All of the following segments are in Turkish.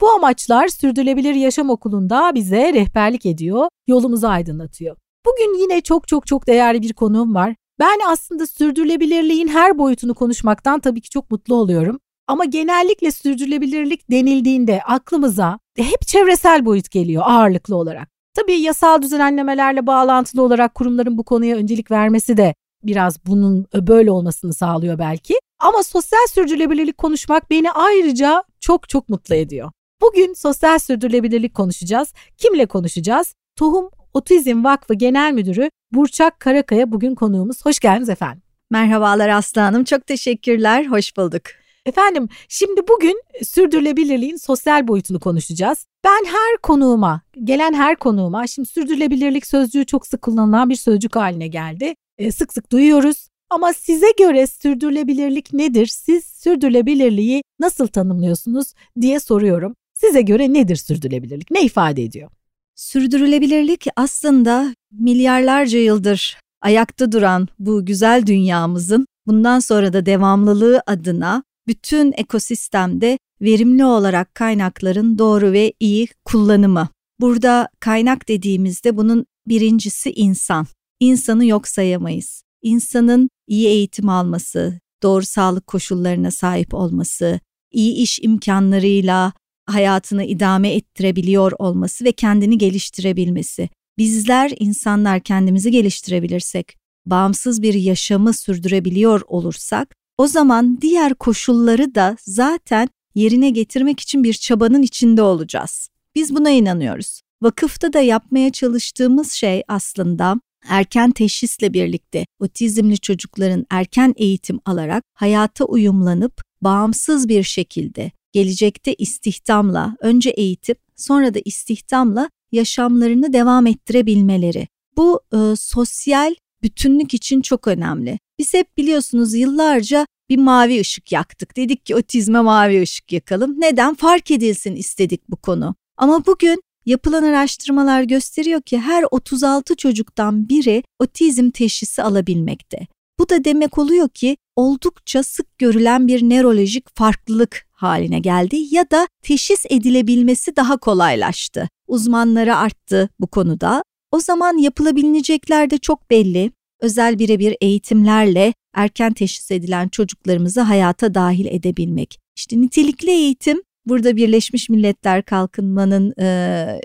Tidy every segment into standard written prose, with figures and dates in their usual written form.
Bu amaçlar Sürdürülebilir Yaşam Okulu'nda bize rehberlik ediyor, yolumuzu aydınlatıyor. Bugün yine çok değerli bir konuğum var. Ben aslında sürdürülebilirliğin her boyutunu konuşmaktan tabii ki çok mutlu oluyorum. Ama genellikle sürdürülebilirlik denildiğinde aklımıza hep çevresel boyut geliyor ağırlıklı olarak. Tabii yasal düzenlemelerle bağlantılı olarak kurumların bu konuya öncelik vermesi de biraz bunun böyle olmasını sağlıyor belki. Ama sosyal sürdürülebilirlik konuşmak beni ayrıca çok mutlu ediyor. Bugün sosyal sürdürülebilirlik konuşacağız. Kimle konuşacağız? Tohum Otizm Vakfı Genel Müdürü Burçak Karakaya bugün konuğumuz. Hoş geldiniz efendim. Merhabalar Aslı Hanım. Çok teşekkürler. Hoş bulduk. Efendim şimdi bugün sürdürülebilirliğin sosyal boyutunu konuşacağız. Ben her konuğuma, gelen her konuğuma, şimdi sürdürülebilirlik sözcüğü çok sık kullanılan bir sözcük haline geldi. Sık sık duyuyoruz. Ama size göre sürdürülebilirlik nedir? Siz sürdürülebilirliği nasıl tanımlıyorsunuz diye soruyorum. Size göre nedir sürdürülebilirlik? Ne ifade ediyor? Sürdürülebilirlik aslında milyarlarca yıldır ayakta duran bu güzel dünyamızın bundan sonra da devamlılığı adına bütün ekosistemde verimli olarak kaynakların doğru ve iyi kullanımı. Burada kaynak dediğimizde bunun birincisi insan. İnsanı yok sayamayız. İnsanın iyi eğitim alması, doğru sağlık koşullarına sahip olması, iyi iş imkanlarıyla hayatını idame ettirebiliyor olması ve kendini geliştirebilmesi. Bizler insanlar kendimizi geliştirebilirsek, bağımsız bir yaşamı sürdürebiliyor olursak, o zaman diğer koşulları da zaten yerine getirmek için bir çabanın içinde olacağız. Biz buna inanıyoruz. Vakıfta da yapmaya çalıştığımız şey aslında erken teşhisle birlikte otizmli çocukların erken eğitim alarak hayata uyumlanıp bağımsız bir şekilde gelecekte istihdamla, önce eğitim, sonra da istihdamla yaşamlarını devam ettirebilmeleri. Bu sosyal bütünlük için çok önemli. Biz hep biliyorsunuz yıllarca bir mavi ışık yaktık. Dedik ki otizme mavi ışık yakalım. Neden? Fark edilsin istedik bu konu. Ama bugün yapılan araştırmalar gösteriyor ki her 36 çocuktan biri otizm teşhisi alabilmekte. Bu da demek oluyor ki oldukça sık görülen bir nörolojik farklılık haline geldi ya da teşhis edilebilmesi daha kolaylaştı. Uzmanları arttı bu konuda. O zaman yapılabilecekler de çok belli. Özel birebir eğitimlerle erken teşhis edilen çocuklarımızı hayata dahil edebilmek. İşte nitelikli eğitim burada Birleşmiş Milletler Kalkınmanın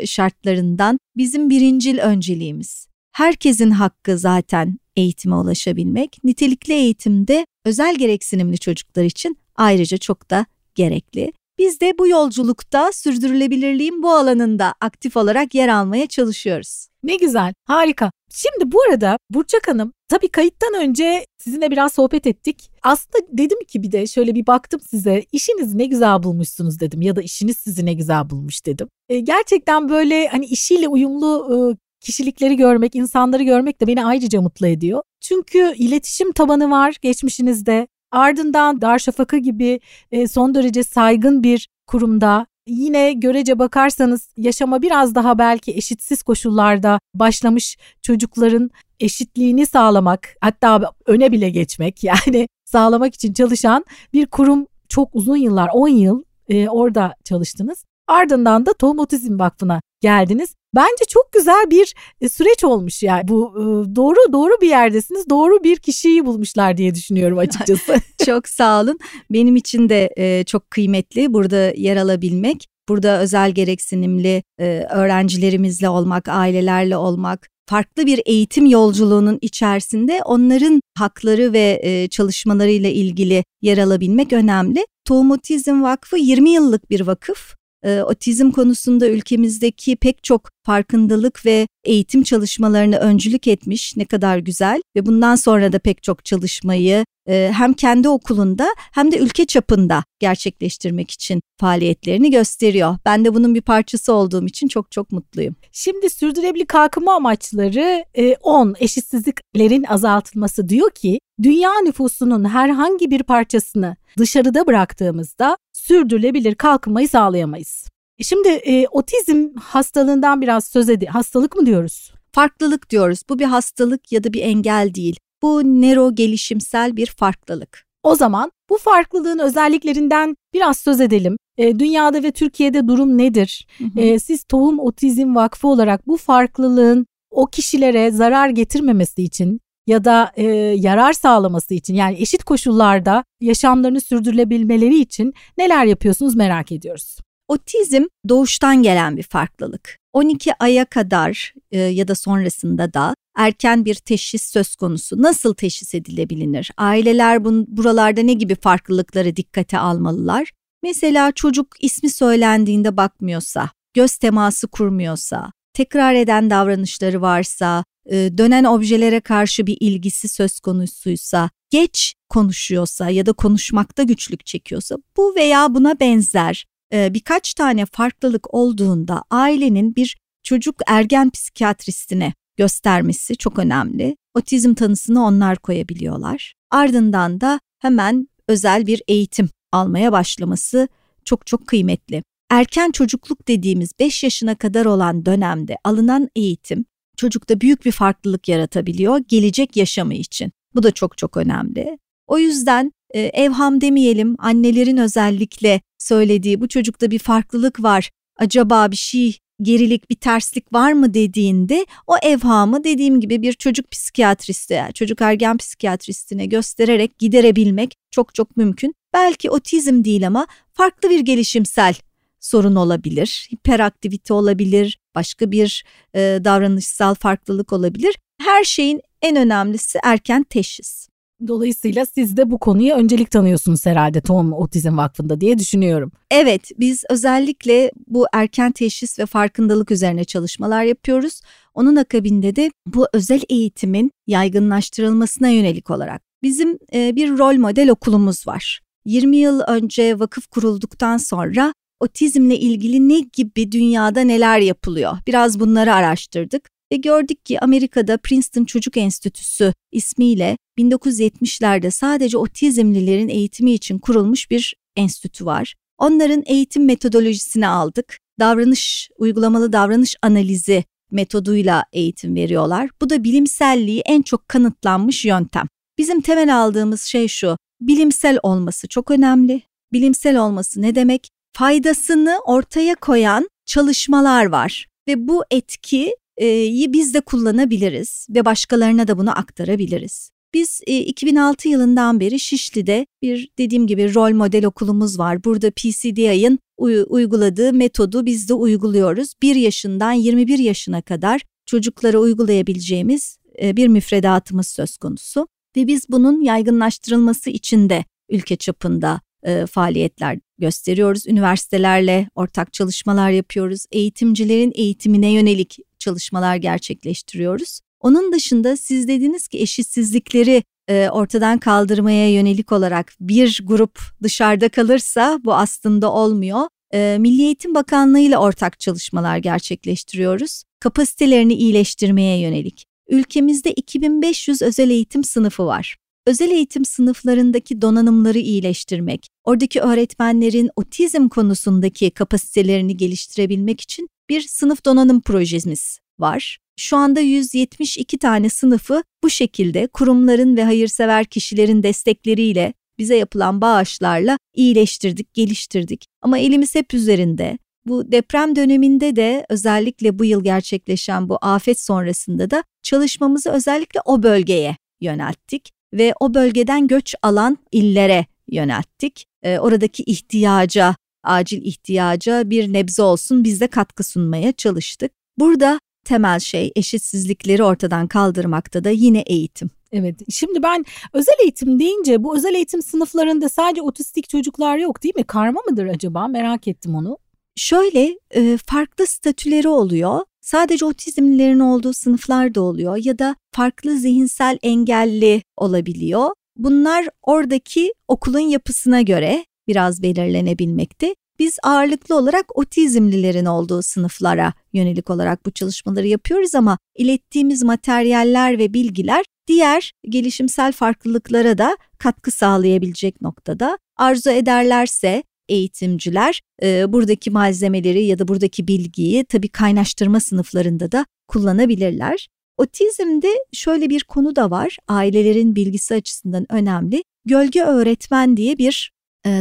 şartlarından bizim birincil önceliğimiz. Herkesin hakkı zaten eğitime ulaşabilmek. Nitelikli eğitimde özel gereksinimli çocuklar için ayrıca çok da gerekli. Biz de bu yolculukta sürdürülebilirliğin bu alanında aktif olarak yer almaya çalışıyoruz. Ne güzel, harika. Şimdi bu arada Burçak Hanım, tabii kayıttan önce sizinle biraz sohbet ettik. Aslında dedim ki bir de şöyle bir baktım size, işinizi ne güzel bulmuşsunuz dedim ya da işiniz sizi ne güzel bulmuş dedim. Gerçekten böyle hani işiyle uyumlu kişilikleri görmek, insanları görmek de beni ayrıca mutlu ediyor. Çünkü iletişim tabanı var geçmişinizde. Ardından Darşafaka gibi son derece saygın bir kurumda yine görece bakarsanız yaşama biraz daha belki eşitsiz koşullarda başlamış çocukların eşitliğini sağlamak hatta öne bile geçmek yani sağlamak için çalışan bir kurum çok uzun yıllar 10 yıl orada çalıştınız. Ardından da Tohum Otizm Vakfı'na geldiniz. Bence çok güzel bir süreç olmuş yani bu doğru bir yerdesiniz, doğru bir kişiyi bulmuşlar diye düşünüyorum açıkçası. Çok sağ olun. Benim için de çok kıymetli burada yer alabilmek, burada özel gereksinimli öğrencilerimizle olmak, ailelerle olmak, farklı bir eğitim yolculuğunun içerisinde onların hakları ve çalışmalarıyla ilgili yer alabilmek önemli. Tohum Otizm Vakfı 20 yıllık bir vakıf. otizm konusunda ülkemizdeki pek çok farkındalık ve eğitim çalışmalarına öncülük etmiş. Ne kadar güzel ve bundan sonra da pek çok çalışmayı hem kendi okulunda hem de ülke çapında gerçekleştirmek için faaliyetlerini gösteriyor. Ben de bunun bir parçası olduğum için çok çok mutluyum. Şimdi sürdürülebilir kalkınma amaçları 10 eşitsizliklerin azaltılması diyor ki, dünya nüfusunun herhangi bir parçasını dışarıda bıraktığımızda sürdürülebilir kalkınmayı sağlayamayız. Şimdi otizm hastalığından biraz söz edelim. Hastalık mı diyoruz? Farklılık diyoruz. Bu bir hastalık ya da bir engel değil. Bu nöro gelişimsel bir farklılık. O zaman bu farklılığın özelliklerinden biraz söz edelim. Dünyada ve Türkiye'de durum nedir? Hı hı. Siz Tohum Otizm Vakfı olarak bu farklılığın o kişilere zarar getirmemesi için ya da yarar sağlaması için, yani eşit koşullarda yaşamlarını sürdürülebilmeleri için neler yapıyorsunuz merak ediyoruz. Otizm doğuştan gelen bir farklılık. 12 aya kadar ya da sonrasında da erken bir teşhis söz konusu. Nasıl teşhis edilebilir? Aileler buralarda ne gibi farklılıkları dikkate almalılar? Mesela çocuk ismi söylendiğinde bakmıyorsa, göz teması kurmuyorsa, tekrar eden davranışları varsa, dönen objelere karşı bir ilgisi söz konusuysa, geç konuşuyorsa ya da konuşmakta güçlük çekiyorsa, bu veya buna benzer birkaç tane farklılık olduğunda ailenin bir çocuk ergen psikiyatristine göstermesi çok önemli. Otizm tanısını onlar koyabiliyorlar. Ardından da hemen özel bir eğitim almaya başlaması çok çok kıymetli. Erken çocukluk dediğimiz 5 yaşına kadar olan dönemde alınan eğitim çocukta büyük bir farklılık yaratabiliyor gelecek yaşamı için. Bu da çok çok önemli. O yüzden evham demeyelim, annelerin özellikle söylediği bu çocukta bir farklılık var, acaba bir şey, gerilik, bir terslik var mı dediğinde o evhamı dediğim gibi bir çocuk psikiyatristi, çocuk ergen psikiyatristine göstererek giderebilmek çok çok mümkün. Belki otizm değil ama farklı bir gelişimsel sorun olabilir, hiperaktivite olabilir, başka bir davranışsal farklılık olabilir. Her şeyin en önemlisi erken teşhis. Dolayısıyla siz de bu konuya öncelik tanıyorsunuz herhalde Tohum Otizm Vakfı'nda diye düşünüyorum. Evet, biz özellikle bu erken teşhis ve farkındalık üzerine çalışmalar yapıyoruz. Onun akabinde de bu özel eğitimin yaygınlaştırılmasına yönelik olarak bizim bir rol model okulumuz var. 20 yıl önce vakıf kurulduktan sonra otizmle ilgili ne gibi dünyada neler yapılıyor? Biraz bunları araştırdık ve gördük ki Amerika'da Princeton Çocuk Enstitüsü ismiyle 1970'lerde sadece otizmlilerin eğitimi için kurulmuş bir enstitü var. Onların eğitim metodolojisini aldık. Uygulamalı davranış analizi metoduyla eğitim veriyorlar. Bu da bilimselliği en çok kanıtlanmış yöntem. Bizim temel aldığımız şey şu, bilimsel olması çok önemli. Bilimsel olması ne demek? Faydasını ortaya koyan çalışmalar var ve bu etkiyi biz de kullanabiliriz ve başkalarına da bunu aktarabiliriz. Biz 2006 yılından beri Şişli'de bir dediğim gibi rol model okulumuz var. Burada PCDI'nin uyguladığı metodu biz de uyguluyoruz. 1 yaşından 21 yaşına kadar çocuklara uygulayabileceğimiz bir müfredatımız söz konusu. Ve biz bunun yaygınlaştırılması için de ülke çapında faaliyetler gösteriyoruz. Üniversitelerle ortak çalışmalar yapıyoruz. Eğitimcilerin eğitimine yönelik çalışmalar gerçekleştiriyoruz. Onun dışında siz dediniz ki eşitsizlikleri ortadan kaldırmaya yönelik olarak bir grup dışarıda kalırsa bu aslında olmuyor. Milli Eğitim Bakanlığı ile ortak çalışmalar gerçekleştiriyoruz. Kapasitelerini iyileştirmeye yönelik. Ülkemizde 2500 özel eğitim sınıfı var. Özel eğitim sınıflarındaki donanımları iyileştirmek, oradaki öğretmenlerin otizm konusundaki kapasitelerini geliştirebilmek için bir sınıf donanım projemiz var. Şu anda 172 tane sınıfı bu şekilde kurumların ve hayırsever kişilerin destekleriyle, bize yapılan bağışlarla iyileştirdik, geliştirdik. Ama elimiz hep üzerinde. Bu deprem döneminde de özellikle bu yıl gerçekleşen bu afet sonrasında da çalışmamızı özellikle o bölgeye yönelttik ve o bölgeden göç alan illere yönelttik. Oradaki acil ihtiyaca bir nebze olsun biz de katkı sunmaya çalıştık. Burada temel şey eşitsizlikleri ortadan kaldırmakta da yine eğitim. Evet, şimdi ben özel eğitim deyince bu özel eğitim sınıflarında sadece otistik çocuklar yok değil mi? Karma mıdır acaba? Merak ettim onu. Şöyle farklı statüleri oluyor. Sadece otizmlilerin olduğu sınıflar da oluyor ya da farklı zihinsel engelli olabiliyor. Bunlar oradaki okulun yapısına göre biraz belirlenebilmekte. Biz ağırlıklı olarak otizmlilerin olduğu sınıflara yönelik olarak bu çalışmaları yapıyoruz ama ilettiğimiz materyaller ve bilgiler diğer gelişimsel farklılıklara da katkı sağlayabilecek noktada. Arzu ederlerse eğitimciler buradaki malzemeleri ya da buradaki bilgiyi tabii kaynaştırma sınıflarında da kullanabilirler. Otizmde şöyle bir konu da var, ailelerin bilgisi açısından önemli. Gölge öğretmen diye bir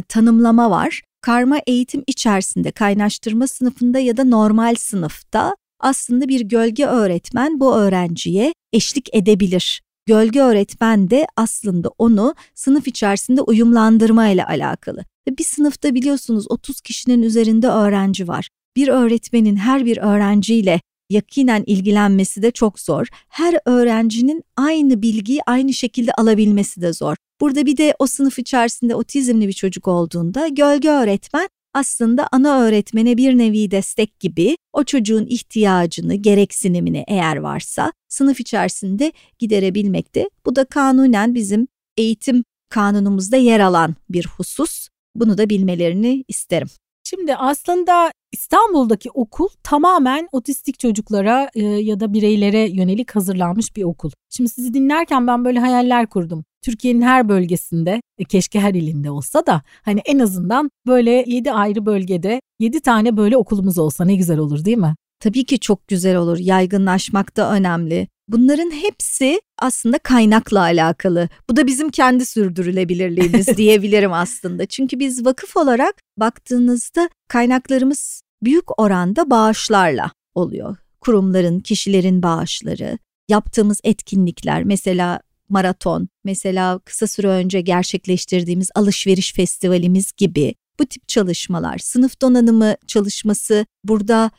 tanımlama var. Karma eğitim içerisinde, kaynaştırma sınıfında ya da normal sınıfta aslında bir gölge öğretmen bu öğrenciye eşlik edebilir. Gölge öğretmen de aslında onu sınıf içerisinde uyumlandırma ile alakalı. Bir sınıfta biliyorsunuz 30 kişinin üzerinde öğrenci var. Bir öğretmenin her bir öğrenciyle yakinen ilgilenmesi de çok zor. Her öğrencinin aynı bilgiyi aynı şekilde alabilmesi de zor. Burada bir de o sınıf içerisinde otizmli bir çocuk olduğunda gölge öğretmen aslında ana öğretmene bir nevi destek gibi o çocuğun ihtiyacını, gereksinimini eğer varsa sınıf içerisinde giderebilmekte. Bu da kanunen bizim eğitim kanunumuzda yer alan bir husus. Bunu da bilmelerini isterim. Şimdi aslında İstanbul'daki okul tamamen otistik çocuklara ya da bireylere yönelik hazırlanmış bir okul. Şimdi sizi dinlerken ben böyle hayaller kurdum. Türkiye'nin her bölgesinde, keşke her ilinde olsa da hani en azından böyle 7 ayrı bölgede 7 tane böyle okulumuz olsa ne güzel olur değil mi? Tabii ki çok güzel olur. Yaygınlaşmak da önemli. Bunların hepsi aslında kaynakla alakalı. Bu da bizim kendi sürdürülebilirliğimiz diyebilirim aslında. Çünkü biz vakıf olarak baktığınızda kaynaklarımız büyük oranda bağışlarla oluyor. Kurumların, kişilerin bağışları, yaptığımız etkinlikler, mesela maraton, mesela kısa süre önce gerçekleştirdiğimiz alışveriş festivalimiz gibi bu tip çalışmalar, sınıf donanımı çalışması burada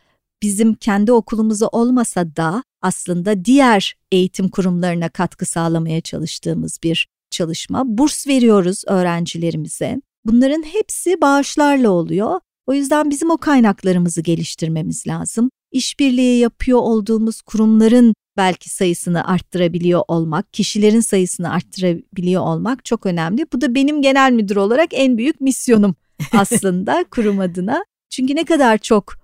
bizim kendi okulumuza olmasa da aslında diğer eğitim kurumlarına katkı sağlamaya çalıştığımız bir çalışma. Burs veriyoruz öğrencilerimize. Bunların hepsi bağışlarla oluyor. O yüzden bizim o kaynaklarımızı geliştirmemiz lazım. İşbirliği yapıyor olduğumuz kurumların belki sayısını arttırabiliyor olmak, kişilerin sayısını arttırabiliyor olmak çok önemli. Bu da benim genel müdür olarak en büyük misyonum aslında kurum adına. Çünkü ne kadar çok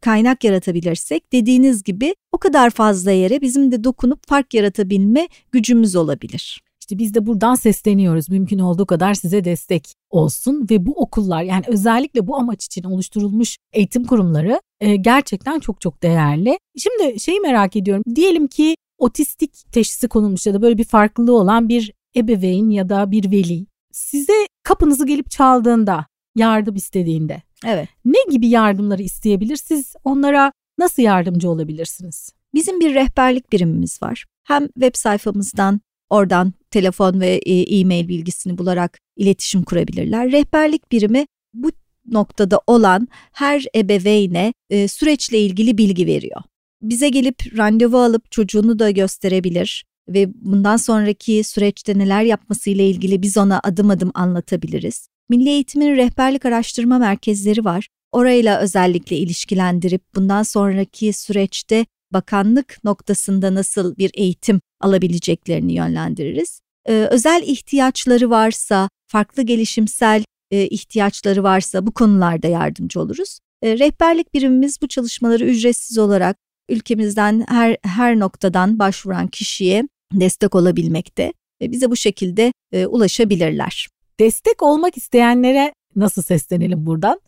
kaynak yaratabilirsek dediğiniz gibi o kadar fazla yere bizim de dokunup fark yaratabilme gücümüz olabilir. İşte biz de buradan sesleniyoruz. Mümkün olduğu kadar size destek olsun ve bu okullar yani özellikle bu amaç için oluşturulmuş eğitim kurumları gerçekten çok çok değerli. Şimdi şeyi merak ediyorum. Diyelim ki otistik teşhisi konulmuş ya da böyle bir farklılığı olan bir ebeveyn ya da bir veli size kapınızı gelip çaldığında, yardım istediğinde evet, ne gibi yardımları isteyebilir? Siz onlara nasıl yardımcı olabilirsiniz? Bizim bir rehberlik birimimiz var. Hem web sayfamızdan oradan telefon ve e-mail bilgisini bularak iletişim kurabilirler. Rehberlik birimi bu noktada olan her ebeveyne süreçle ilgili bilgi veriyor. Bize gelip randevu alıp çocuğunu da gösterebilir ve bundan sonraki süreçte neler yapması ile ilgili biz ona adım adım anlatabiliriz. Milli Eğitim'in rehberlik araştırma merkezleri var. Orayla özellikle ilişkilendirip bundan sonraki süreçte bakanlık noktasında nasıl bir eğitim alabileceklerini yönlendiririz. Özel ihtiyaçları varsa, farklı gelişimsel ihtiyaçları varsa bu konularda yardımcı oluruz. Rehberlik birimimiz bu çalışmaları ücretsiz olarak ülkemizden her noktadan başvuran kişiye destek olabilmekte ve bize bu şekilde ulaşabilirler. Destek olmak isteyenlere nasıl seslenelim buradan?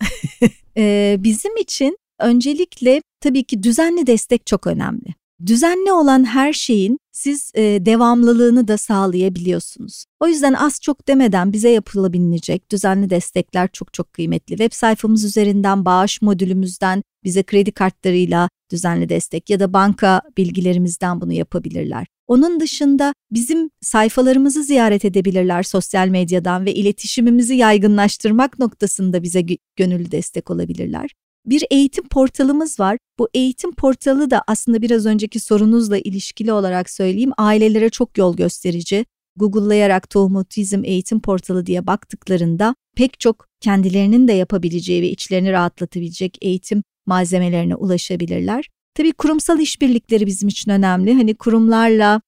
Bizim için öncelikle tabii ki düzenli destek çok önemli. Düzenli olan her şeyin siz devamlılığını da sağlayabiliyorsunuz. O yüzden az çok demeden bize yapılabilecek düzenli destekler çok çok kıymetli. Web sayfamız üzerinden, bağış modülümüzden bize kredi kartlarıyla düzenli destek ya da banka bilgilerimizden bunu yapabilirler. Onun dışında bizim sayfalarımızı ziyaret edebilirler sosyal medyadan ve iletişimimizi yaygınlaştırmak noktasında bize gönüllü destek olabilirler. Bir eğitim portalımız var. Bu eğitim portalı da aslında biraz önceki sorunuzla ilişkili olarak söyleyeyim, ailelere çok yol gösterici Google'layarak Tohum Otizm Eğitim Portalı diye baktıklarında pek çok kendilerinin de yapabileceği ve içlerini rahatlatabilecek eğitim malzemelerine ulaşabilirler. Tabii kurumsal işbirlikleri bizim için önemli. Hani kurumlarla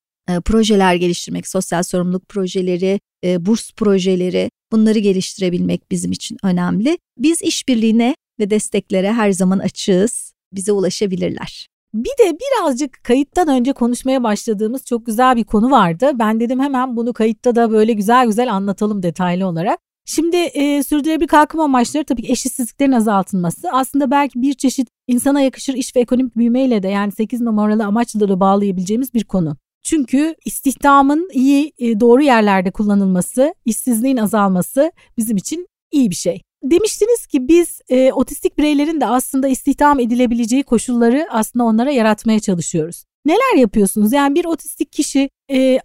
projeler geliştirmek, sosyal sorumluluk projeleri, burs projeleri, bunları geliştirebilmek bizim için önemli. Biz işbirliğine ve desteklere her zaman açığız. Bize ulaşabilirler. Bir de birazcık kayıttan önce konuşmaya başladığımız çok güzel bir konu vardı. Ben dedim hemen bunu kayıtta da böyle güzel güzel anlatalım detaylı olarak. Şimdi sürdürülebilir kalkınma amaçları tabii ki eşitsizliklerin azaltılması. Aslında belki bir çeşit insana yakışır iş ve ekonomik büyümeyle de yani 8 numaralı amaçları bağlayabileceğimiz bir konu. Çünkü istihdamın iyi doğru yerlerde kullanılması, işsizliğin azalması bizim için iyi bir şey. Demiştiniz ki biz otistik bireylerin de aslında istihdam edilebileceği koşulları aslında onlara yaratmaya çalışıyoruz. Neler yapıyorsunuz? Yani bir otistik kişi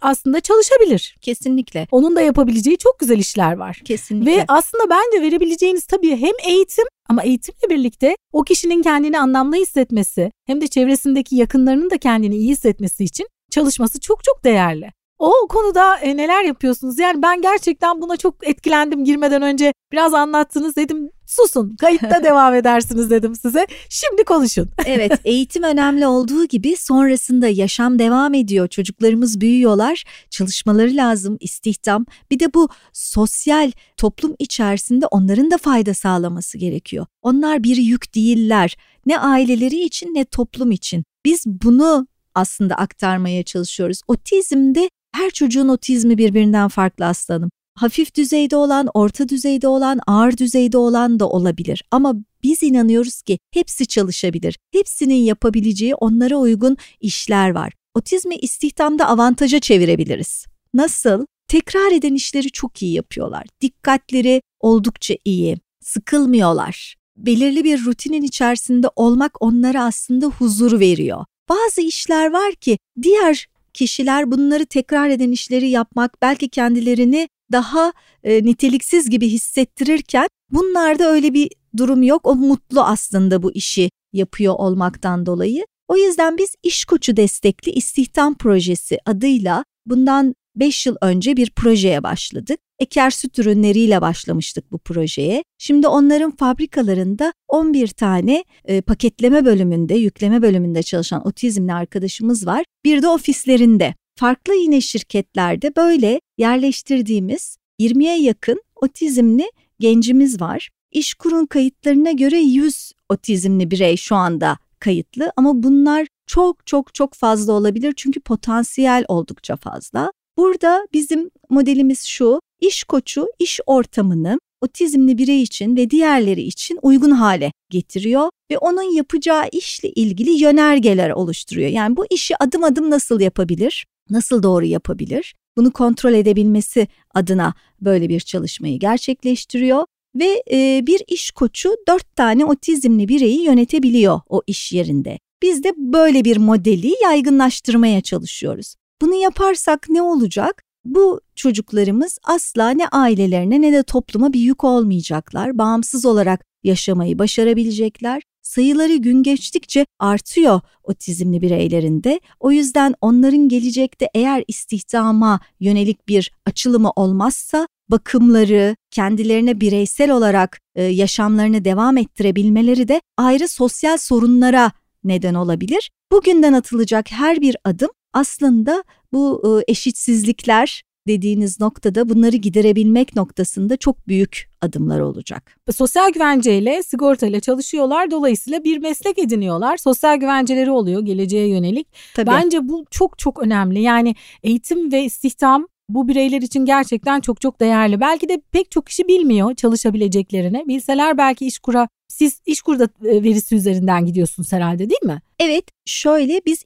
aslında çalışabilir. Kesinlikle. Onun da yapabileceği çok güzel işler var. Kesinlikle. Ve aslında bence verebileceğiniz tabii hem eğitim ama eğitimle birlikte o kişinin kendini anlamlı hissetmesi hem de çevresindeki yakınlarının da kendini iyi hissetmesi için çalışması çok çok değerli. O konuda neler yapıyorsunuz? Yani ben gerçekten buna çok etkilendim girmeden önce. Biraz anlattınız dedim susun kayıtta devam edersiniz dedim size. Şimdi konuşun. Evet, eğitim önemli olduğu gibi sonrasında yaşam devam ediyor. Çocuklarımız büyüyorlar, çalışmaları lazım, istihdam. Bir de bu sosyal toplum içerisinde onların da fayda sağlaması gerekiyor. Onlar bir yük değiller. Ne aileleri için ne toplum için. Biz bunu aslında aktarmaya çalışıyoruz. Otizmde her çocuğun otizmi birbirinden farklı aslanım. Hafif düzeyde olan, orta düzeyde olan, ağır düzeyde olan da olabilir. Ama biz inanıyoruz ki hepsi çalışabilir. Hepsinin yapabileceği onlara uygun işler var. Otizmi istihdamda avantaja çevirebiliriz. Nasıl? Tekrar eden işleri çok iyi yapıyorlar. Dikkatleri oldukça iyi. Sıkılmıyorlar. Belirli bir rutinin içerisinde olmak onlara aslında huzur veriyor. Bazı işler var ki diğer kişiler bunları tekrar eden işleri yapmak belki kendilerini daha niteliksiz gibi hissettirirken bunlarda öyle bir durum yok. O mutlu aslında bu işi yapıyor olmaktan dolayı. O yüzden biz İşkoçu Destekli İstihdam Projesi adıyla bundan 5 yıl önce bir projeye başladık. Eker süt ürünleriyle başlamıştık bu projeye. Şimdi onların fabrikalarında 11 tane paketleme bölümünde, yükleme bölümünde çalışan otizmli arkadaşımız var. Bir de ofislerinde. Farklı yine şirketlerde böyle yerleştirdiğimiz 20'ye yakın otizmli gencimiz var. İşkur'un kayıtlarına göre 100 otizmli birey şu anda kayıtlı ama bunlar çok çok çok fazla olabilir çünkü potansiyel oldukça fazla. Burada bizim modelimiz şu, iş koçu iş ortamını otizmli birey için ve diğerleri için uygun hale getiriyor ve onun yapacağı işle ilgili yönergeler oluşturuyor. Yani bu işi adım adım nasıl yapabilir, nasıl doğru yapabilir, bunu kontrol edebilmesi adına böyle bir çalışmayı gerçekleştiriyor. Ve bir iş koçu 4 tane otizmli bireyi yönetebiliyor o iş yerinde. Biz de böyle bir modeli yaygınlaştırmaya çalışıyoruz. Bunu yaparsak ne olacak? Bu çocuklarımız asla ne ailelerine ne de topluma bir yük olmayacaklar. Bağımsız olarak yaşamayı başarabilecekler. Sayıları gün geçtikçe artıyor otizmli bireylerinde. O yüzden onların gelecekte eğer istihdama yönelik bir açılımı olmazsa bakımları, kendilerine bireysel olarak yaşamlarını devam ettirebilmeleri de ayrı sosyal sorunlara neden olabilir. Bugünden atılacak her bir adım aslında bu eşitsizlikler dediğiniz noktada bunları giderebilmek noktasında çok büyük adımlar olacak. Sosyal güvenceyle, sigortayla çalışıyorlar. Dolayısıyla bir meslek ediniyorlar. Sosyal güvenceleri oluyor geleceğe yönelik. Tabii. Bence bu çok çok önemli. Yani eğitim ve istihdam bu bireyler için gerçekten çok çok değerli. Belki de pek çok kişi bilmiyor çalışabileceklerini. Bilseler belki İşkur'a, siz İşkur'da verisi üzerinden gidiyorsunuz herhalde değil mi? Evet, şöyle biz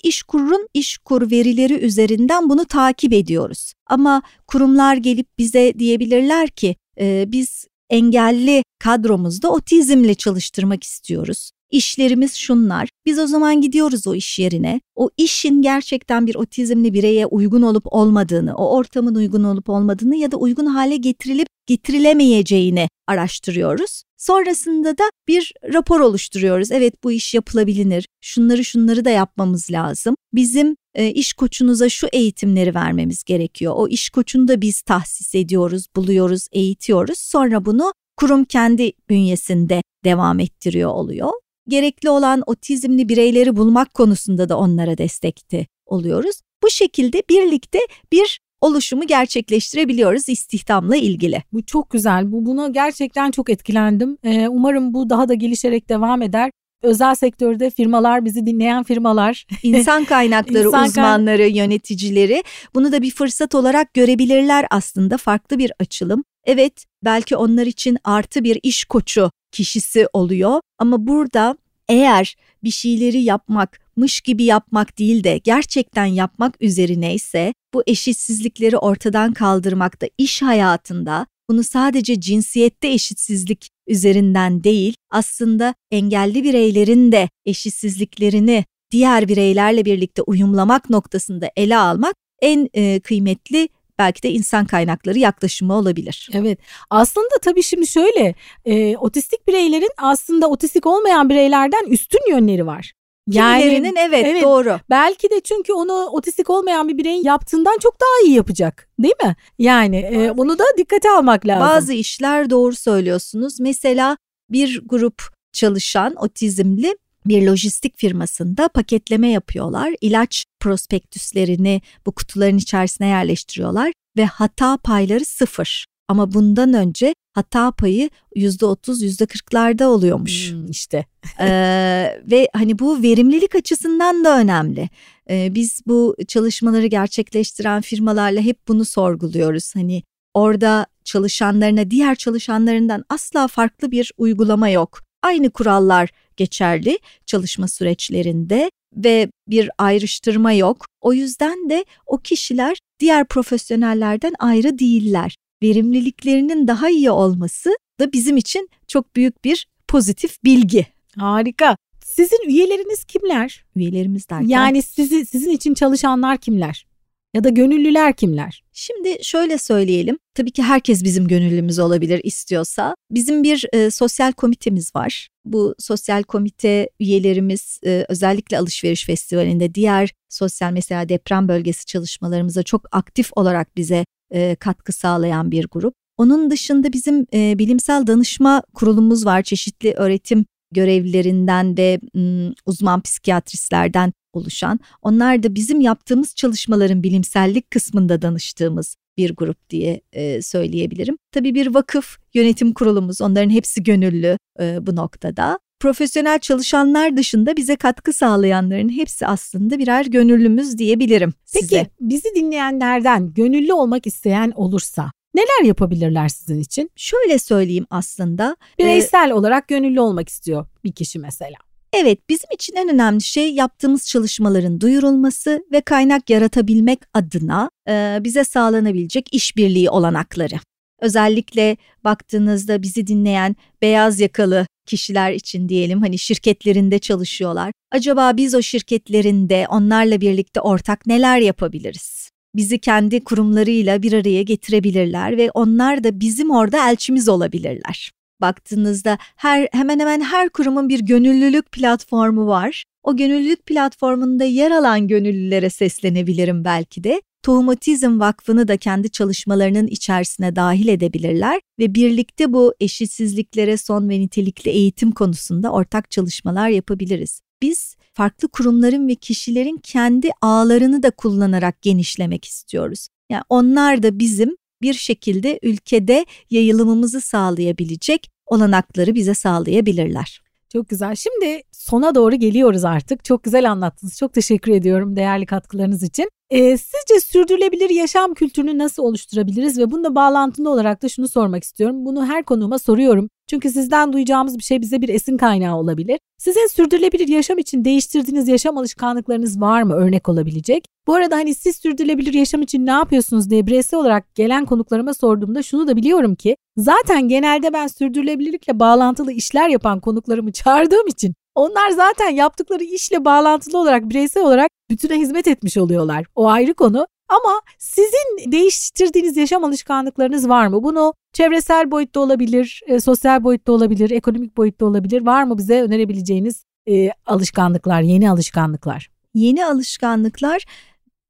İşkur verileri üzerinden bunu takip ediyoruz. Ama kurumlar gelip bize diyebilirler ki biz engelli kadromuzda otizmle çalıştırmak istiyoruz. İşlerimiz şunlar. Biz o zaman gidiyoruz o iş yerine. O işin gerçekten bir otizmli bireye uygun olup olmadığını, o ortamın uygun olup olmadığını ya da uygun hale getirilip getirilemeyeceğini araştırıyoruz. Sonrasında da bir rapor oluşturuyoruz. Evet bu iş yapılabilir. Şunları da yapmamız lazım. Bizim iş koçunuza şu eğitimleri vermemiz gerekiyor. O iş koçunu da biz tahsis ediyoruz, buluyoruz, eğitiyoruz. Sonra bunu kurum kendi bünyesinde devam ettiriyor oluyor. Gerekli olan otizmli bireyleri bulmak konusunda da onlara destekte oluyoruz. Bu şekilde birlikte bir oluşumu gerçekleştirebiliyoruz istihdamla ilgili. Bu çok güzel. Buna gerçekten çok etkilendim. Umarım bu daha da gelişerek devam eder. Özel sektörde firmalar, bizi dinleyen firmalar, insan kaynakları uzmanları, yöneticileri bunu da bir fırsat olarak görebilirler aslında, farklı bir açılım. Evet, belki onlar için artı bir iş koçu kişisi oluyor ama burada eğer bir şeyleri yapmakmış gibi yapmak değil de gerçekten yapmak üzerineyse, bu eşitsizlikleri ortadan kaldırmakta, iş hayatında bunu sadece cinsiyette eşitsizlik üzerinden değil, aslında engelli bireylerin de eşitsizliklerini diğer bireylerle birlikte uyumlamak noktasında ele almak en kıymetli belki de insan kaynakları yaklaşımı olabilir. Evet, aslında tabii şimdi şöyle, otistik bireylerin aslında otistik olmayan bireylerden üstün yönleri var. Kimilerinin evet doğru. Belki de çünkü onu otistik olmayan bir bireyin yaptığından çok daha iyi yapacak, değil mi? Yani onu da dikkate almak lazım. Bazı işler, doğru söylüyorsunuz. Mesela bir grup çalışan otizmli bir lojistik firmasında paketleme yapıyorlar. İlaç prospektüslerini bu kutuların içerisine yerleştiriyorlar ve hata payları 0. Ama bundan önce hata payı %30, %40'larda oluyormuş. İşte. Ve hani bu verimlilik açısından da önemli. Biz bu çalışmaları gerçekleştiren firmalarla hep bunu sorguluyoruz. Hani orada çalışanlarına diğer çalışanlarından asla farklı bir uygulama yok. Aynı kurallar geçerli çalışma süreçlerinde ve bir ayrıştırma yok. O yüzden de o kişiler diğer profesyonellerden ayrı değiller. Verimliliklerinin daha iyi olması da bizim için çok büyük bir pozitif bilgi. Harika. Sizin üyeleriniz kimler? Üyelerimiz derken? Yani sizin için çalışanlar kimler? Ya da gönüllüler kimler? Şimdi şöyle söyleyelim. Tabii ki herkes bizim gönüllümüz olabilir istiyorsa. Bizim bir sosyal komitemiz var. Bu sosyal komite üyelerimiz özellikle alışveriş festivalinde diğer sosyal, mesela deprem bölgesi çalışmalarımıza çok aktif olarak bize katkı sağlayan bir grup. Onun dışında bizim bilimsel danışma kurulumuz var. Çeşitli öğretim görevlilerinden ve uzman psikiyatristlerden oluşan. Onlar da bizim yaptığımız çalışmaların bilimsellik kısmında danıştığımız bir grup diye söyleyebilirim. Tabii bir vakıf yönetim kurulumuz. Onların hepsi gönüllü bu noktada. Profesyonel çalışanlar dışında bize katkı sağlayanların hepsi aslında birer gönüllümüz diyebilirim size. Peki bizi dinleyenlerden gönüllü olmak isteyen olursa neler yapabilirler sizin için? Şöyle söyleyeyim aslında. Bireysel olarak gönüllü olmak istiyor bir kişi mesela. Evet, bizim için en önemli şey yaptığımız çalışmaların duyurulması ve kaynak yaratabilmek adına bize sağlanabilecek işbirliği olanakları. Özellikle baktığınızda bizi dinleyen beyaz yakalı kişiler için diyelim, hani şirketlerinde çalışıyorlar. Acaba biz o şirketlerinde onlarla birlikte ortak neler yapabiliriz? Bizi kendi kurumlarıyla bir araya getirebilirler ve onlar da bizim orada elçimiz olabilirler. Baktığınızda hemen hemen her kurumun bir gönüllülük platformu var. O gönüllülük platformunda yer alan gönüllülere seslenebilirim belki de. Tohum Otizm Vakfı'nı da kendi çalışmalarının içerisine dahil edebilirler ve birlikte bu eşitsizliklere son ve nitelikli eğitim konusunda ortak çalışmalar yapabiliriz. Biz farklı kurumların ve kişilerin kendi ağlarını da kullanarak genişlemek istiyoruz. Yani onlar da bizim bir şekilde ülkede yayılımımızı sağlayabilecek olanakları bize sağlayabilirler. Çok güzel. Şimdi sona doğru geliyoruz artık. Çok güzel anlattınız. Çok teşekkür ediyorum değerli katkılarınız için. Sizce sürdürülebilir yaşam kültürünü nasıl oluşturabiliriz ve bununla bağlantılı olarak da şunu sormak istiyorum. Bunu her konuğuma soruyorum. Çünkü sizden duyacağımız bir şey bize bir esin kaynağı olabilir. Sizin sürdürülebilir yaşam için değiştirdiğiniz yaşam alışkanlıklarınız var mı örnek olabilecek? Bu arada hani siz sürdürülebilir yaşam için ne yapıyorsunuz diye bireysel olarak gelen konuklarıma sorduğumda şunu da biliyorum ki zaten genelde ben sürdürülebilirlikle bağlantılı işler yapan konuklarımı çağırdığım için onlar zaten yaptıkları işle bağlantılı olarak bireysel olarak bütüne hizmet etmiş oluyorlar. O ayrı konu. Ama sizin değiştirdiğiniz yaşam alışkanlıklarınız var mı? Bunu çevresel boyutta olabilir, sosyal boyutta olabilir, ekonomik boyutta olabilir. Var mı bize önerebileceğiniz alışkanlıklar, yeni alışkanlıklar? yeni alışkanlıklar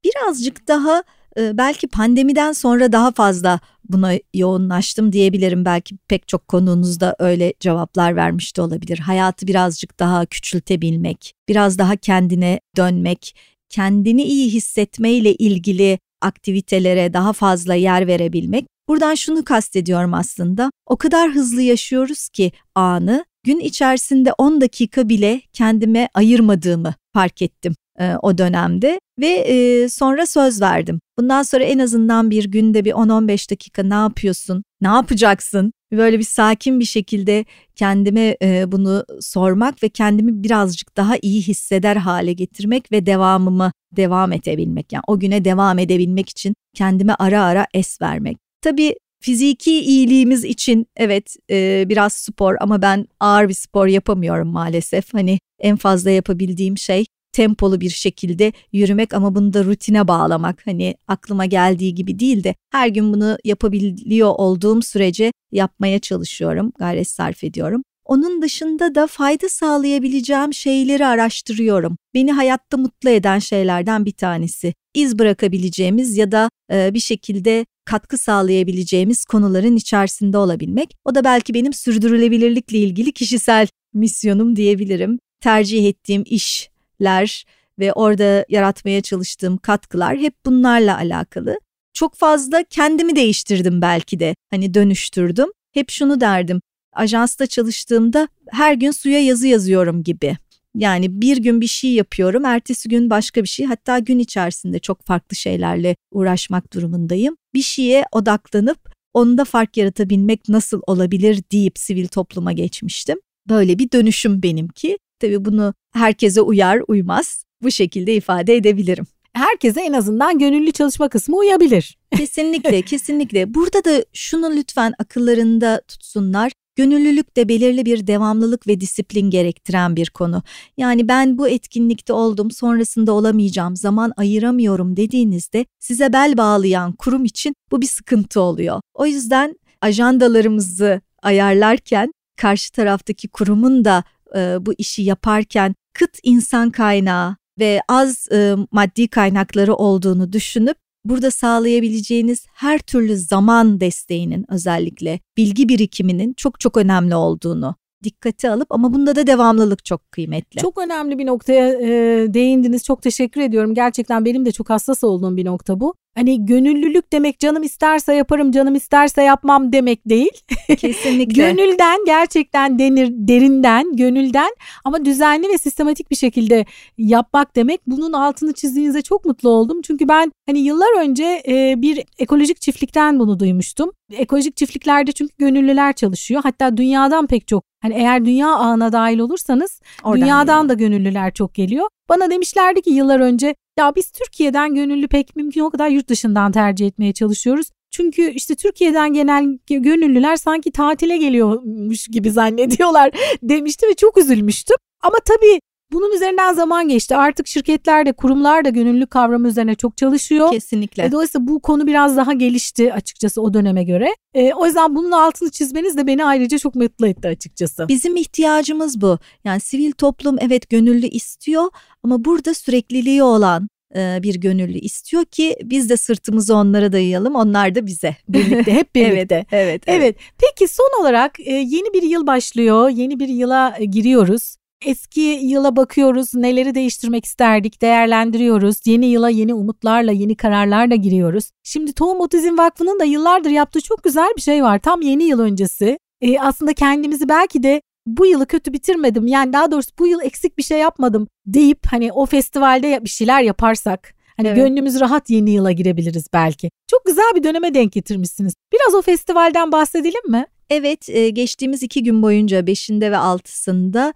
birazcık daha belki pandemiden sonra daha fazla buna yoğunlaştım diyebilirim. Belki pek çok konuğunuzda öyle cevaplar vermiş de olabilir. Hayatı birazcık daha küçültebilmek, biraz daha kendine dönmek, kendini iyi hissetmeyle ilgili aktivitelere daha fazla yer verebilmek. Buradan şunu kastediyorum aslında. O kadar hızlı yaşıyoruz ki anı, gün içerisinde 10 dakika bile kendime ayırmadığımı fark ettim o dönemde ve sonra söz verdim. Bundan sonra en azından bir günde bir 10-15 dakika ne yapıyorsun, ne yapacaksın? Böyle bir sakin bir şekilde kendime bunu sormak ve kendimi birazcık daha iyi hisseder hale getirmek ve devam edebilmek. Yani o güne devam edebilmek için kendime ara ara es vermek. Tabii fiziki iyiliğimiz için evet biraz spor, ama ben ağır bir spor yapamıyorum maalesef. Hani en fazla yapabildiğim şey tempolu bir şekilde yürümek, ama bunu da rutine bağlamak. Hani aklıma geldiği gibi değil de her gün bunu yapabiliyor olduğum sürece yapmaya çalışıyorum, gayret sarf ediyorum. Onun dışında da fayda sağlayabileceğim şeyleri araştırıyorum. Beni hayatta mutlu eden şeylerden bir tanesi, iz bırakabileceğimiz ya da bir şekilde katkı sağlayabileceğimiz konuların içerisinde olabilmek. O da belki benim sürdürülebilirlikle ilgili kişisel misyonum diyebilirim. Tercih ettiğim işler ve orada yaratmaya çalıştığım katkılar hep bunlarla alakalı. Çok fazla kendimi değiştirdim belki de, hani dönüştürdüm. Hep şunu derdim, ajansta çalıştığımda her gün suya yazı yazıyorum gibi. Yani bir gün bir şey yapıyorum, ertesi gün başka bir şey, hatta gün içerisinde çok farklı şeylerle uğraşmak durumundayım. Bir şeye odaklanıp onda fark yaratabilmek nasıl olabilir deyip sivil topluma geçmiştim. Böyle bir dönüşüm benimki. Tabii bunu herkese uyar uymaz bu şekilde ifade edebilirim. Herkese en azından gönüllü çalışma kısmı uyabilir. Kesinlikle, kesinlikle. Burada da şunu lütfen akıllarında tutsunlar. Gönüllülük de belirli bir devamlılık ve disiplin gerektiren bir konu. Yani ben bu etkinlikte oldum, sonrasında olamayacağım, zaman ayıramıyorum dediğinizde size bel bağlayan kurum için bu bir sıkıntı oluyor. O yüzden ajandalarımızı ayarlarken karşı taraftaki kurumun da bu işi yaparken kıt insan kaynağı ve az maddi kaynakları olduğunu düşünüp burada sağlayabileceğiniz her türlü zaman desteğinin, özellikle bilgi birikiminin çok çok önemli olduğunu dikkate alıp, ama bunda da devamlılık çok kıymetli. Çok önemli bir noktaya değindiniz. Çok teşekkür ediyorum. Gerçekten benim de çok hassas olduğum bir nokta bu. Hani gönüllülük demek canım isterse yaparım, canım isterse yapmam demek değil. Kesinlikle. Gönülden, gerçekten derinden, gönülden, ama düzenli ve sistematik bir şekilde yapmak demek. Bunun altını çizdiğinize çok mutlu oldum. Çünkü ben hani yıllar önce bir ekolojik çiftlikten bunu duymuştum. Ekolojik çiftliklerde çünkü gönüllüler çalışıyor. Hatta dünyadan pek çok, hani eğer dünya ağına dahil olursanız oradan dünyadan da gönüllüler çok geliyor. Bana demişlerdi ki yıllar önce, ya biz Türkiye'den gönüllü pek mümkün o kadar yurt dışından tercih etmeye çalışıyoruz. Çünkü işte Türkiye'den gelen gönüllüler sanki tatile geliyormuş gibi zannediyorlar demişti ve çok üzülmüştüm. Ama tabii bunun üzerinden zaman geçti. Artık şirketler de kurumlar da gönüllülük kavramı üzerine çok çalışıyor. Kesinlikle. Dolayısıyla bu konu biraz daha gelişti açıkçası o döneme göre. O yüzden bunun altını çizmeniz de beni ayrıca çok mutlu etti açıkçası. Bizim ihtiyacımız bu. Yani sivil toplum evet gönüllü istiyor, ama burada sürekliliği olan bir gönüllü istiyor ki biz de sırtımızı onlara dayayalım, onlar da bize. Birlikte, hep birlikte. Evet. Peki son olarak yeni bir yıl başlıyor. Yeni bir yıla giriyoruz. Eski yıla bakıyoruz, neleri değiştirmek isterdik, değerlendiriyoruz. Yeni yıla yeni umutlarla, yeni kararlarla giriyoruz. Şimdi Tohum Otizm Vakfı'nın da yıllardır yaptığı çok güzel bir şey var. Tam yeni yıl öncesi aslında kendimizi belki de bu yılı kötü bitirmedim, yani daha doğrusu bu yıl eksik bir şey yapmadım deyip hani o festivalde bir şeyler yaparsak hani gönlümüz rahat yeni yıla girebiliriz belki. Çok güzel bir döneme denk getirmişsiniz. Biraz o festivalden bahsedelim mi? Evet, geçtiğimiz 2 gün boyunca 5'inde ve 6'sında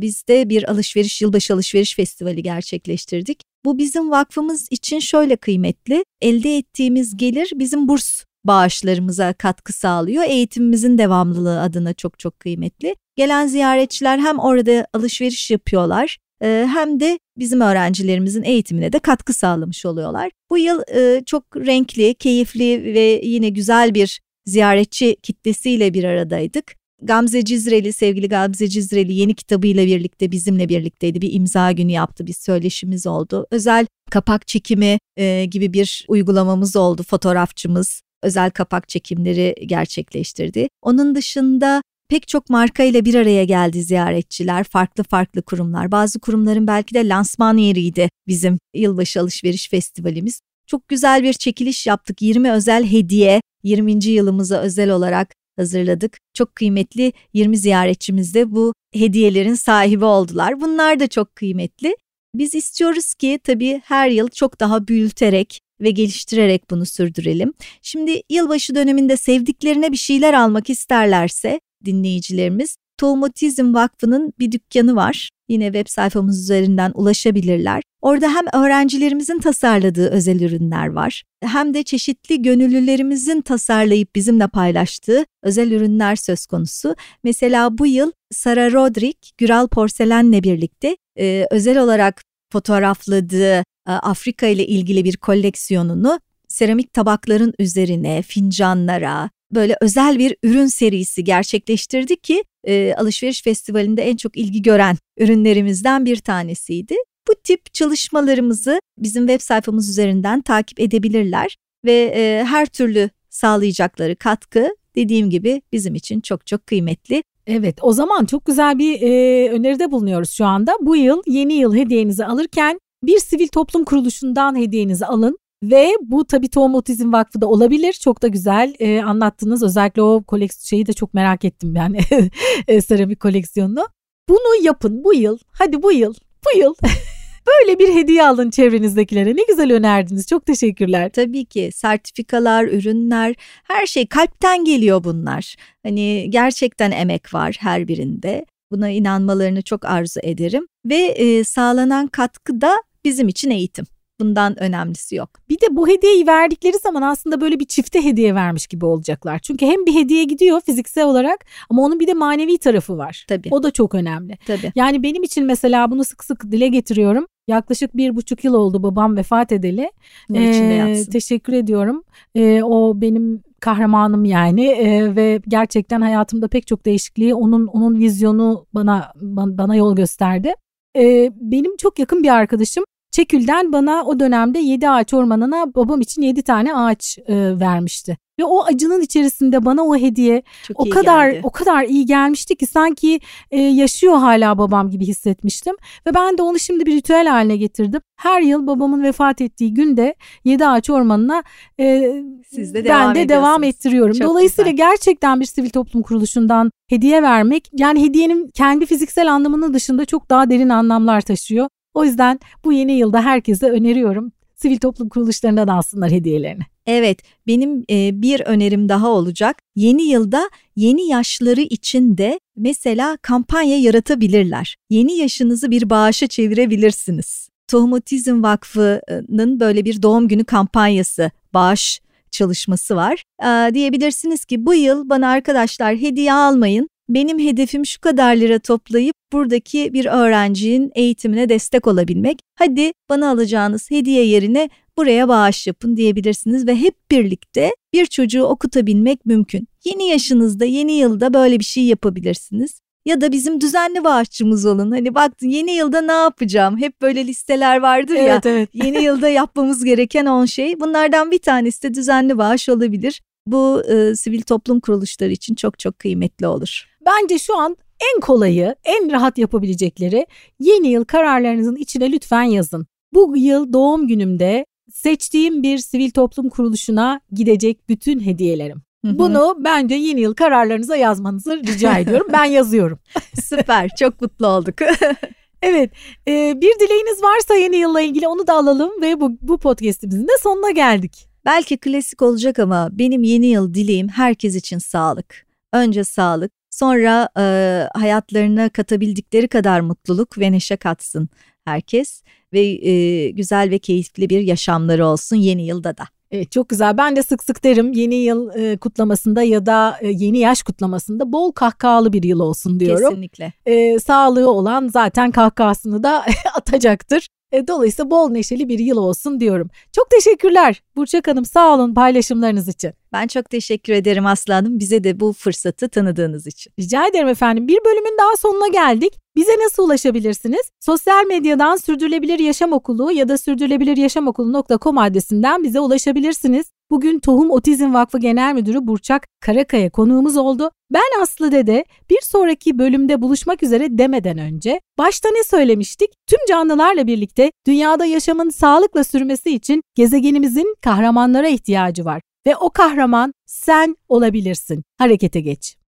bizde bir yılbaşı alışveriş festivali gerçekleştirdik. Bu bizim vakfımız için şöyle kıymetli, elde ettiğimiz gelir bizim burs bağışlarımıza katkı sağlıyor. Eğitimimizin devamlılığı adına çok çok kıymetli. Gelen ziyaretçiler hem orada alışveriş yapıyorlar, hem de bizim öğrencilerimizin eğitimine de katkı sağlamış oluyorlar. Bu yıl çok renkli, keyifli ve yine güzel bir ziyaretçi kitlesiyle bir aradaydık. Gamze Cizreli, sevgili Gamze Cizreli yeni kitabıyla birlikte bizimle birlikteydi. Bir imza günü yaptı, bir söyleşimiz oldu. Özel kapak çekimi gibi bir uygulamamız oldu. Fotoğrafçımız özel kapak çekimleri gerçekleştirdi. Onun dışında pek çok marka ile bir araya geldi ziyaretçiler, farklı farklı kurumlar. Bazı kurumların belki de lansman yeriydi bizim yılbaşı alışveriş festivalimiz. Çok güzel bir çekiliş yaptık. 20 özel hediye, 20. yılımıza özel olarak hazırladık. Çok kıymetli 20 ziyaretçimiz de bu hediyelerin sahibi oldular. Bunlar da çok kıymetli. Biz istiyoruz ki tabii her yıl çok daha büyüterek ve geliştirerek bunu sürdürelim. Şimdi yılbaşı döneminde sevdiklerine bir şeyler almak isterlerse dinleyicilerimiz, Tohum Otizm Vakfı'nın bir dükkanı var. Yine web sayfamız üzerinden ulaşabilirler. Orada hem öğrencilerimizin tasarladığı özel ürünler var, hem de çeşitli gönüllülerimizin tasarlayıp bizimle paylaştığı özel ürünler söz konusu. Mesela bu yıl Sara Rodrik, Güral Porselen'le birlikte özel olarak fotoğrafladığı Afrika ile ilgili bir koleksiyonunu seramik tabakların üzerine, fincanlara, böyle özel bir ürün serisi gerçekleştirdi ki alışveriş festivalinde en çok ilgi gören ürünlerimizden bir tanesiydi. Bu tip çalışmalarımızı bizim web sayfamız üzerinden takip edebilirler ve her türlü sağlayacakları katkı dediğim gibi bizim için çok çok kıymetli. Evet, o zaman çok güzel bir öneride bulunuyoruz şu anda. Bu yıl yeni yıl hediyenizi alırken bir sivil toplum kuruluşundan hediyenizi alın. Ve bu tabii Tohum Otizm Vakfı da olabilir. Çok da güzel anlattınız. Özellikle o şeyi de çok merak ettim ben. Seramik koleksiyonunu. Bunu yapın bu yıl. Hadi bu yıl. Böyle bir hediye alın çevrenizdekilere. Ne güzel önerdiniz. Çok teşekkürler. Tabii ki sertifikalar, ürünler, her şey kalpten geliyor bunlar. Hani gerçekten emek var her birinde. Buna inanmalarını çok arzu ederim. Ve sağlanan katkı da bizim için eğitim. Bundan önemlisi yok. Bir de bu hediyeyi verdikleri zaman aslında böyle bir çifte hediye vermiş gibi olacaklar. Çünkü hem bir hediye gidiyor fiziksel olarak ama onun bir de manevi tarafı var. Tabii. O da çok önemli. Tabii. Yani benim için mesela bunu sık sık dile getiriyorum. Yaklaşık 1,5 yıl oldu babam vefat edeli. Teşekkür ediyorum. O benim kahramanım yani ve gerçekten hayatımda pek çok değişikliği onun vizyonu bana yol gösterdi. Benim çok yakın bir arkadaşım Çekül'den bana o dönemde 7 ağaç ormanına babam için 7 tane ağaç vermişti. Ve o acının içerisinde bana o hediye çok o kadar iyi gelmişti ki sanki yaşıyor hala babam gibi hissetmiştim. Ve ben de onu şimdi bir ritüel haline getirdim. Her yıl babamın vefat ettiği günde 7 ağaç ormanına devam ettiriyorum. Çok dolayısıyla güzel. Gerçekten bir sivil toplum kuruluşundan hediye vermek, yani hediyenin kendi fiziksel anlamının dışında çok daha derin anlamlar taşıyor. O yüzden bu yeni yılda herkese öneriyorum. Sivil toplum kuruluşlarından alsınlar hediyelerini. Evet, benim bir önerim daha olacak. Yeni yılda yeni yaşları için de mesela kampanya yaratabilirler. Yeni yaşınızı bir bağışa çevirebilirsiniz. Tohum Otizm Vakfı'nın böyle bir doğum günü kampanyası, bağış çalışması var. Diyebilirsiniz ki bu yıl bana arkadaşlar hediye almayın. Benim hedefim şu kadar lira toplayıp buradaki bir öğrencinin eğitimine destek olabilmek. Hadi bana alacağınız hediye yerine buraya bağış yapın diyebilirsiniz ve hep birlikte bir çocuğu okutabilmek mümkün. Yeni yaşınızda, yeni yılda böyle bir şey yapabilirsiniz. Ya da bizim düzenli bağışçımız olun. Hani baktın yeni yılda ne yapacağım? Hep böyle listeler vardır ya. Evet. Yeni yılda yapmamız gereken 10 şey. Bunlardan bir tanesi de düzenli bağış olabilir. Bu sivil toplum kuruluşları için çok çok kıymetli olur. Bence şu an en kolayı, en rahat yapabilecekleri yeni yıl kararlarınızın içine lütfen yazın. Bu yıl doğum günümde seçtiğim bir sivil toplum kuruluşuna gidecek bütün hediyelerim. Hı-hı. Bunu bence yeni yıl kararlarınıza yazmanızı rica ediyorum. Ben yazıyorum. Süper, çok mutlu olduk. Evet, bir dileğiniz varsa yeni yılla ilgili onu da alalım ve bu podcastimizin de sonuna geldik. Belki klasik olacak ama benim yeni yıl dileğim herkes için sağlık. Önce sağlık, sonra hayatlarına katabildikleri kadar mutluluk ve neşe katsın herkes. Ve güzel ve keyifli bir yaşamları olsun yeni yılda da. Evet, çok güzel. Ben de sık sık derim yeni yıl kutlamasında ya da yeni yaş kutlamasında bol kahkahalı bir yıl olsun diyorum. Kesinlikle. Sağlığı olan zaten kahkahasını da atacaktır. Dolayısıyla bol neşeli bir yıl olsun diyorum. Çok teşekkürler Burçak Hanım, sağ olun paylaşımlarınız için. Ben çok teşekkür ederim Aslı Hanım, bize de bu fırsatı tanıdığınız için. Rica ederim efendim. Bir bölümün daha sonuna geldik. Bize nasıl ulaşabilirsiniz? Sosyal medyadan Sürdürülebilir Yaşam Okulu ya da sürdürülebiliryaşamokulu.com adresinden bize ulaşabilirsiniz. Bugün Tohum Otizm Vakfı Genel Müdürü Burçak Karakaya konuğumuz oldu. Ben Aslı Dede, bir sonraki bölümde buluşmak üzere demeden önce başta ne söylemiştik? Tüm canlılarla birlikte dünyada yaşamın sağlıkla sürmesi için gezegenimizin kahramanlara ihtiyacı var. Ve o kahraman sen olabilirsin. Harekete geç.